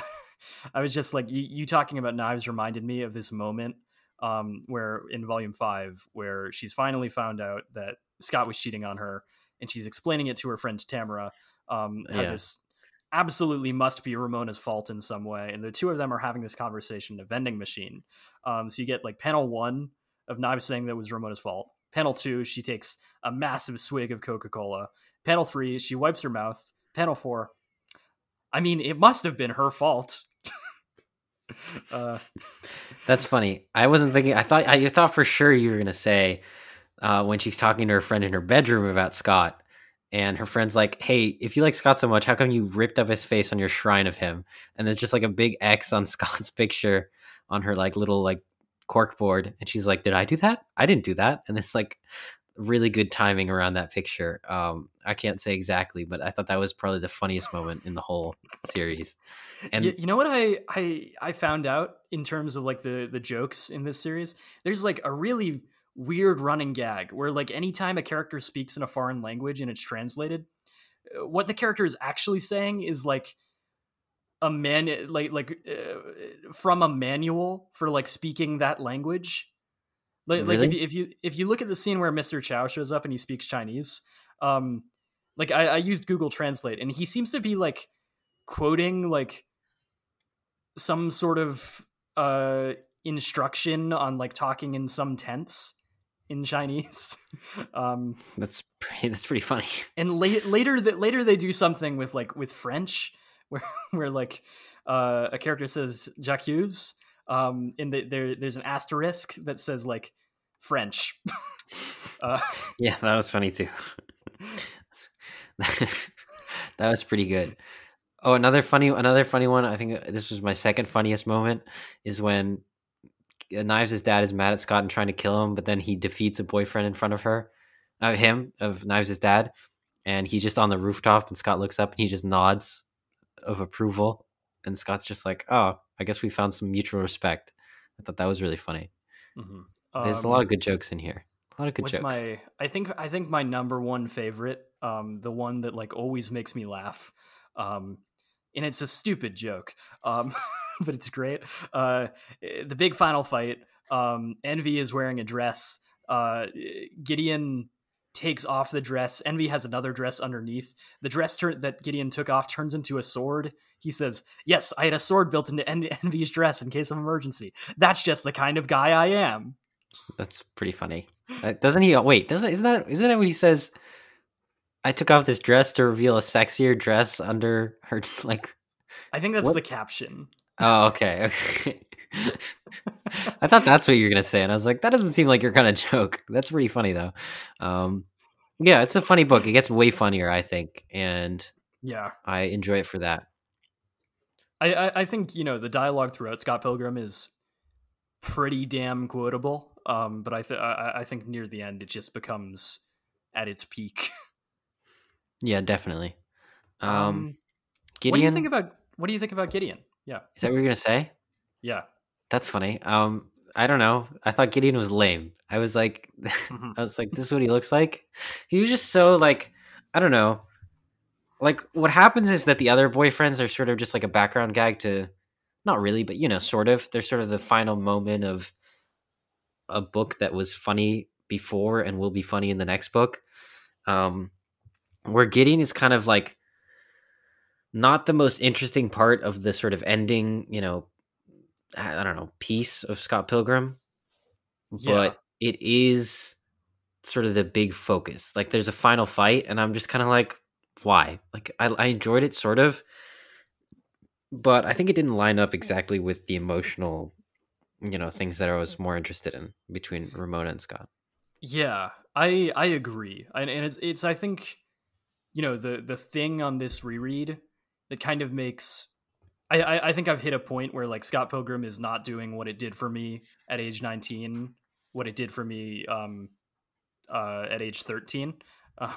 I was just like, you, you talking about Knives reminded me of this moment um, where in volume five, where she's finally found out that Scott was cheating on her and she's explaining it to her friend Tamara. Um, yeah. How this absolutely must be Ramona's fault in some way. And the two of them are having this conversation in a vending machine. Um, so you get like panel one of Knives saying that was Ramona's fault. Panel two, she takes a massive swig of Coca-Cola. Panel three, she wipes her mouth. Panel four, I mean, it must have been her fault. uh, That's funny. I wasn't thinking. I thought I thought for sure you were going to say uh, when she's talking to her friend in her bedroom about Scott. And her friend's like, hey, if you like Scott so much, how come you ripped up his face on your shrine of him? And there's just like a big X on Scott's picture on her like little like corkboard, and she's like, did I do that? I didn't do that. And it's like really good timing around that picture. um I can't say exactly, but I thought that was probably the funniest moment in the whole series. And you, you know what I, I I found out in terms of like the the jokes in this series, there's like a really weird running gag where like anytime a character speaks in a foreign language and it's translated, what the character is actually saying is like a man like like uh, from a manual for like speaking that language. Like, really? Like if you, if you if you look at the scene where Mister Chow shows up and he speaks Chinese, um, Like I, I used Google Translate, and he seems to be like quoting like some sort of uh, instruction on like talking in some tense in Chinese. um, that's pretty, that's pretty funny. And la- later that later they do something with like with French, where where like uh, a character says "j'accuse," um, and they, there there's an asterisk that says like French. uh, yeah, that was funny too. That was pretty good. Oh, another funny, another funny one. I think this was my second funniest moment is when Knives' dad is mad at Scott and trying to kill him, but then he defeats a boyfriend in front of her, of uh, him, of Knives' dad, and he's just on the rooftop. And Scott looks up and he just nods of approval, and Scott's just like, "Oh, I guess we found some mutual respect." I thought that was really funny. Mm-hmm. Um, There's a lot of good jokes in here. A lot of good what's jokes. My, I think, I think my number one favorite. Um, the one that like always makes me laugh, um, and it's a stupid joke, um, but it's great. Uh, the big final fight. Um, Envy is wearing a dress. Uh, Gideon takes off the dress. Envy has another dress underneath. The dress tur- that Gideon took off turns into a sword. He says, "Yes, I had a sword built into en- Envy's dress in case of emergency. That's just the kind of guy I am." That's pretty funny. Uh, doesn't he? Wait, doesn't isn't that isn't that what he says? I took off this dress to reveal a sexier dress under her, like... I think that's what? The caption. Oh, okay. okay. I thought that's what you were going to say, and I was like, that doesn't seem like your kind of joke. That's pretty funny, though. Um, yeah, it's a funny book. It gets way funnier, I think, and yeah, I enjoy it for that. I, I, I think, you know, the dialogue throughout Scott Pilgrim is pretty damn quotable, um, but I, th- I, I think near the end it just becomes at its peak. Yeah, definitely. Um, um, Gideon. What do you think about what do you think about Gideon? Yeah, is that what you're gonna say? Yeah, that's funny. Um, I don't know. I thought Gideon was lame. I was like, mm-hmm. I was like, this is what he looks like. He was just so like, I don't know. Like what happens is that the other boyfriends are sort of just like a background gag to, not really, but you know, sort of. They're sort of the final moment of a book that was funny before and will be funny in the next book. Um. Where Gideon is kind of like not the most interesting part of the sort of ending, you know, I don't know, piece of Scott Pilgrim, yeah. But it is sort of the big focus. Like there's a final fight and I'm just kind of like, why? Like I, I enjoyed it sort of, but I think it didn't line up exactly with the emotional, you know, things that I was more interested in between Ramona and Scott. Yeah, I, I agree. And, and it's, it's, I think, you know, the the thing on this reread that kind of makes I, I, I think I've hit a point where like Scott Pilgrim is not doing what it did for me at age nineteen, what it did for me um uh at age thirteen, uh,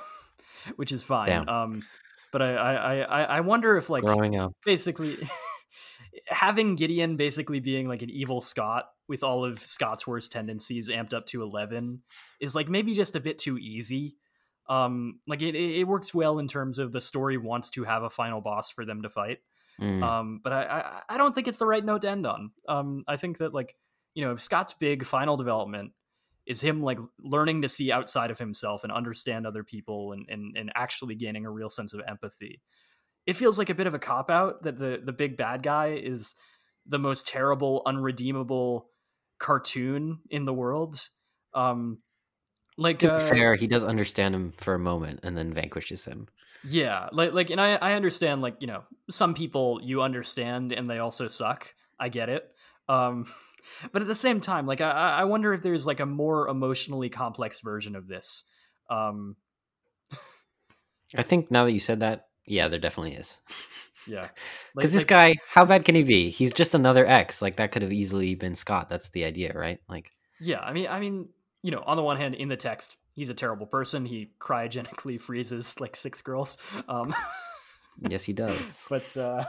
which is fine. Damn. Um but I, I, I, I wonder if like growing up basically having Gideon basically being like an evil Scott with all of Scott's worst tendencies amped up to eleven is like maybe just a bit too easy. Um, like it, it works well in terms of the story wants to have a final boss for them to fight. Mm. Um, but I, I, I don't think it's the right note to end on. Um, I think that like, you know, if Scott's big final development is him like learning to see outside of himself and understand other people and, and, and actually gaining a real sense of empathy, it feels like a bit of a cop out that the, the big bad guy is the most terrible, unredeemable cartoon in the world. Um, Like to be uh, fair, he does understand him for a moment and then vanquishes him. Yeah, like like, and I, I understand like you know some people you understand and they also suck. I get it, um, but at the same time, like I, I wonder if there's like a more emotionally complex version of this. Um, I think now that you said that, yeah, there definitely is. Yeah, because like, this like, guy, how bad can he be? He's just another ex. Like that could have easily been Scott. That's the idea, right? Like, yeah, I mean, I mean. You know, on the one hand, in the text, he's a terrible person. He cryogenically freezes like six girls. Um, yes, he does. But uh,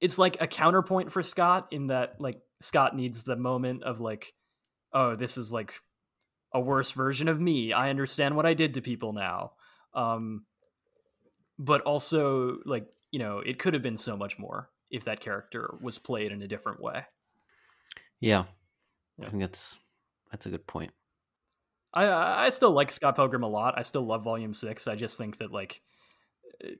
it's like a counterpoint for Scott in that, like, Scott needs the moment of like, oh, this is like a worse version of me. I understand what I did to people now. Um, but also, like, you know, it could have been so much more if that character was played in a different way. Yeah, yeah. I think that's... That's a good point. I I still like Scott Pilgrim a lot. I still love Volume Six. I just think that, like,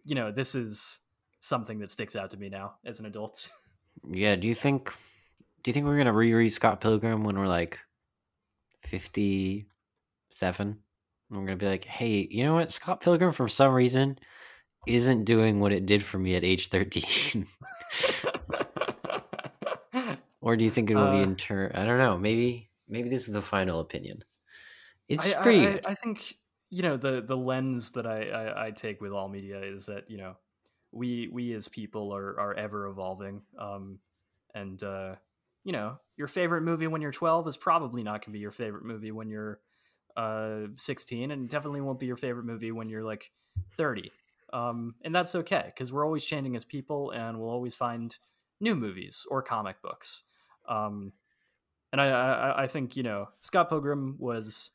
you know, this is something that sticks out to me now as an adult. Yeah. Do you think? Do you think we're gonna reread Scott Pilgrim when we're like fifty-seven? I'm gonna be like, hey, you know what? Scott Pilgrim, for some reason, isn't doing what it did for me at age thirteen. Or do you think it will uh, be in turn? I don't know. Maybe, maybe this is the final opinion. It's I, free. I, I think, you know, the the lens that I, I, I take with all media is that, you know, we we as people are are ever evolving, um, and uh, you know, your favorite movie when you're twelve is probably not going to be your favorite movie when you're uh sixteen, and definitely won't be your favorite movie when you're like thirty. Um, and that's okay, because we're always changing as people, and we'll always find new movies or comic books. Um, and I, I, I think, you know, Scott Pilgrim was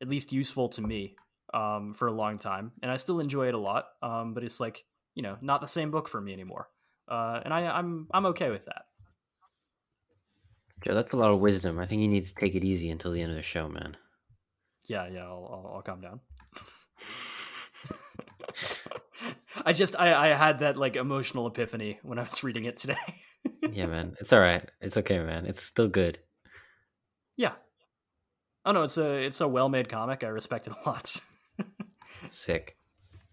at least useful to me um, for a long time, and I still enjoy it a lot. Um, but it's like, you know, not the same book for me anymore, uh, and I, I'm I'm okay with that. Joe, that's a lot of wisdom. I think you need to take it easy until the end of the show, man. Yeah, yeah, I'll I'll, I'll calm down. I just I, I had that like emotional epiphany when I was reading it today. Yeah, man, it's all right. It's okay, man. It's still good. Yeah. Oh no, it's a it's a well-made comic. I respect it a lot. Sick.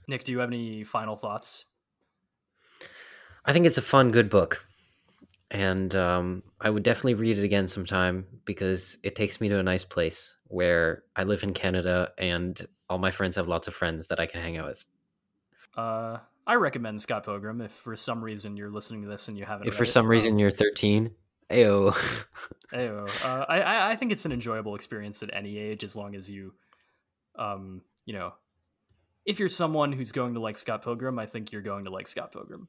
Nick, do you have any final thoughts? I think it's a fun, good book, and um, I would definitely read it again sometime, because it takes me to a nice place where I live in Canada, and all my friends have lots of friends that I can hang out with. Uh, I recommend Scott Pilgrim if for some reason you're listening to this and you haven't. If for some it. reason you're thirteen, ayo. Ayo. Uh, I I think it's an enjoyable experience at any age, as long as you, um, you know, if you're someone who's going to like Scott Pilgrim, I think you're going to like Scott Pilgrim.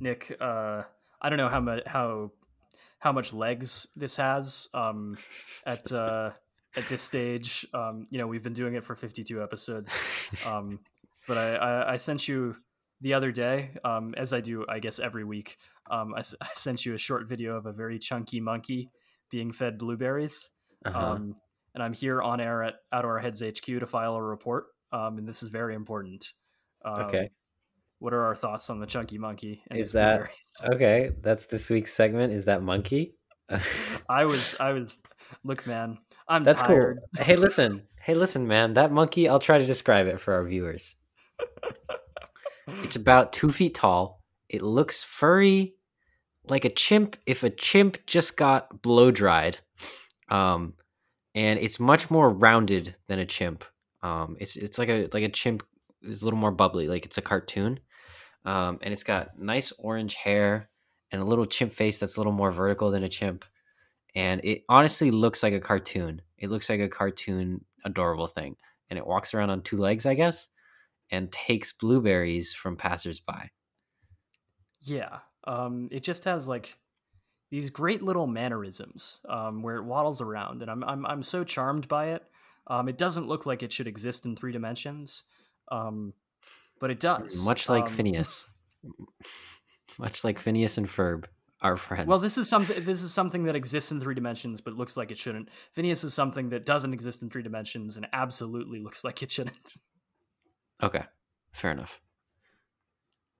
Nick, uh, I don't know how much how. how much legs this has um, at uh, at this stage. Um, you know, we've been doing it for fifty-two episodes, um, but I, I, I sent you the other day, um, as I do, I guess, every week. Um, I, I sent you a short video of a very chunky monkey being fed blueberries. Uh-huh. Um, and I'm here on air at Out of Our Heads H Q to file a report. Um, and this is very important. Um, okay. What are our thoughts on the chunky monkey? And is that okay? That's this week's segment. Is that monkey? I was, I was. Look, man, I'm that's tired. Cool. Hey, listen, hey, listen, man. That monkey. I'll try to describe it for our viewers. It's about two feet tall. It looks furry, like a chimp. If a chimp just got blow dried, um, and it's much more rounded than a chimp. Um, it's it's like a like a chimp. It's a little more bubbly, like it's a cartoon, um, and it's got nice orange hair and a little chimp face that's a little more vertical than a chimp, and it honestly looks like a cartoon. It looks like a cartoon adorable thing, and it walks around on two legs, I guess, and takes blueberries from passersby. Yeah, um, it just has like these great little mannerisms um, where it waddles around, and I'm I'm I'm so charmed by it. Um, it doesn't look like it should exist in three dimensions. Um, but it does. Much like um, Phineas, much like Phineas and Ferb, our friends. Well, this is something. This is something that exists in three dimensions, but looks like it shouldn't. Phineas is something that doesn't exist in three dimensions and absolutely looks like it shouldn't. Okay, fair enough.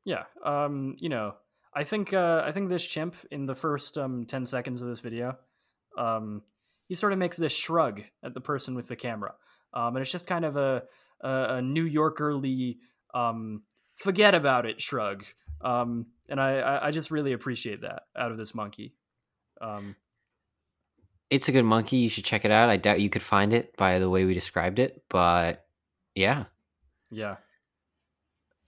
Yeah. Um. You know, I think. Uh, I think this chimp in the first um ten seconds of this video, um, he sort of makes this shrug at the person with the camera, um, and it's just kind of a. Uh, a New Yorkerly um, forget about it shrug, um, and I, I just really appreciate that out of this monkey. Um, it's a good monkey. You should check it out. I doubt you could find it by the way we described it, but yeah, yeah.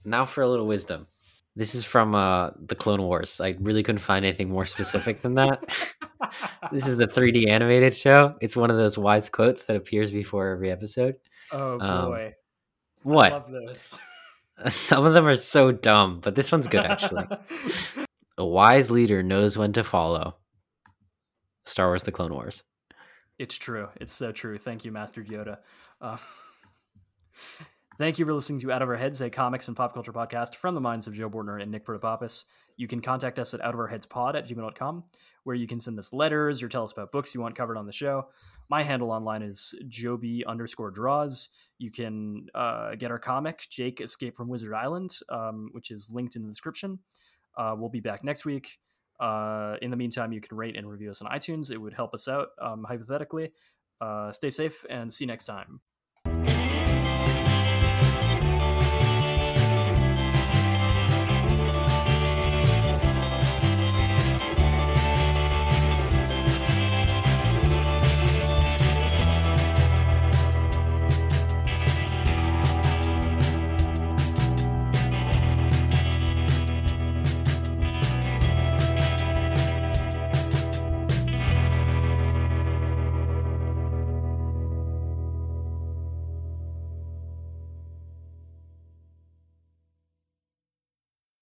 Now for a little wisdom. This is from uh, the Clone Wars. I really couldn't find anything more specific than that. This is the three D animated show. It's one of those wise quotes that appears before every episode. Oh boy. Um, What? I love this. Some of them are so dumb, but this one's good, actually. A wise leader knows when to follow. Star Wars, The Clone Wars. It's true. It's so true. Thank you, Master Yoda. Uh, Thank you for listening to Out of Our Heads, a comics and pop culture podcast from the minds of Joe Bortner and Nick Pertababas. You can contact us at outofourheadspod at gmail dot com, where you can send us letters or tell us about books you want covered on the show. My handle online is Joby underscore draws. You can uh, get our comic, Jake Escape from Wizard Island, um, which is linked in the description. Uh, we'll be back next week. Uh, in the meantime, you can rate and review us on iTunes. It would help us out, um, hypothetically. Uh, stay safe and see you next time.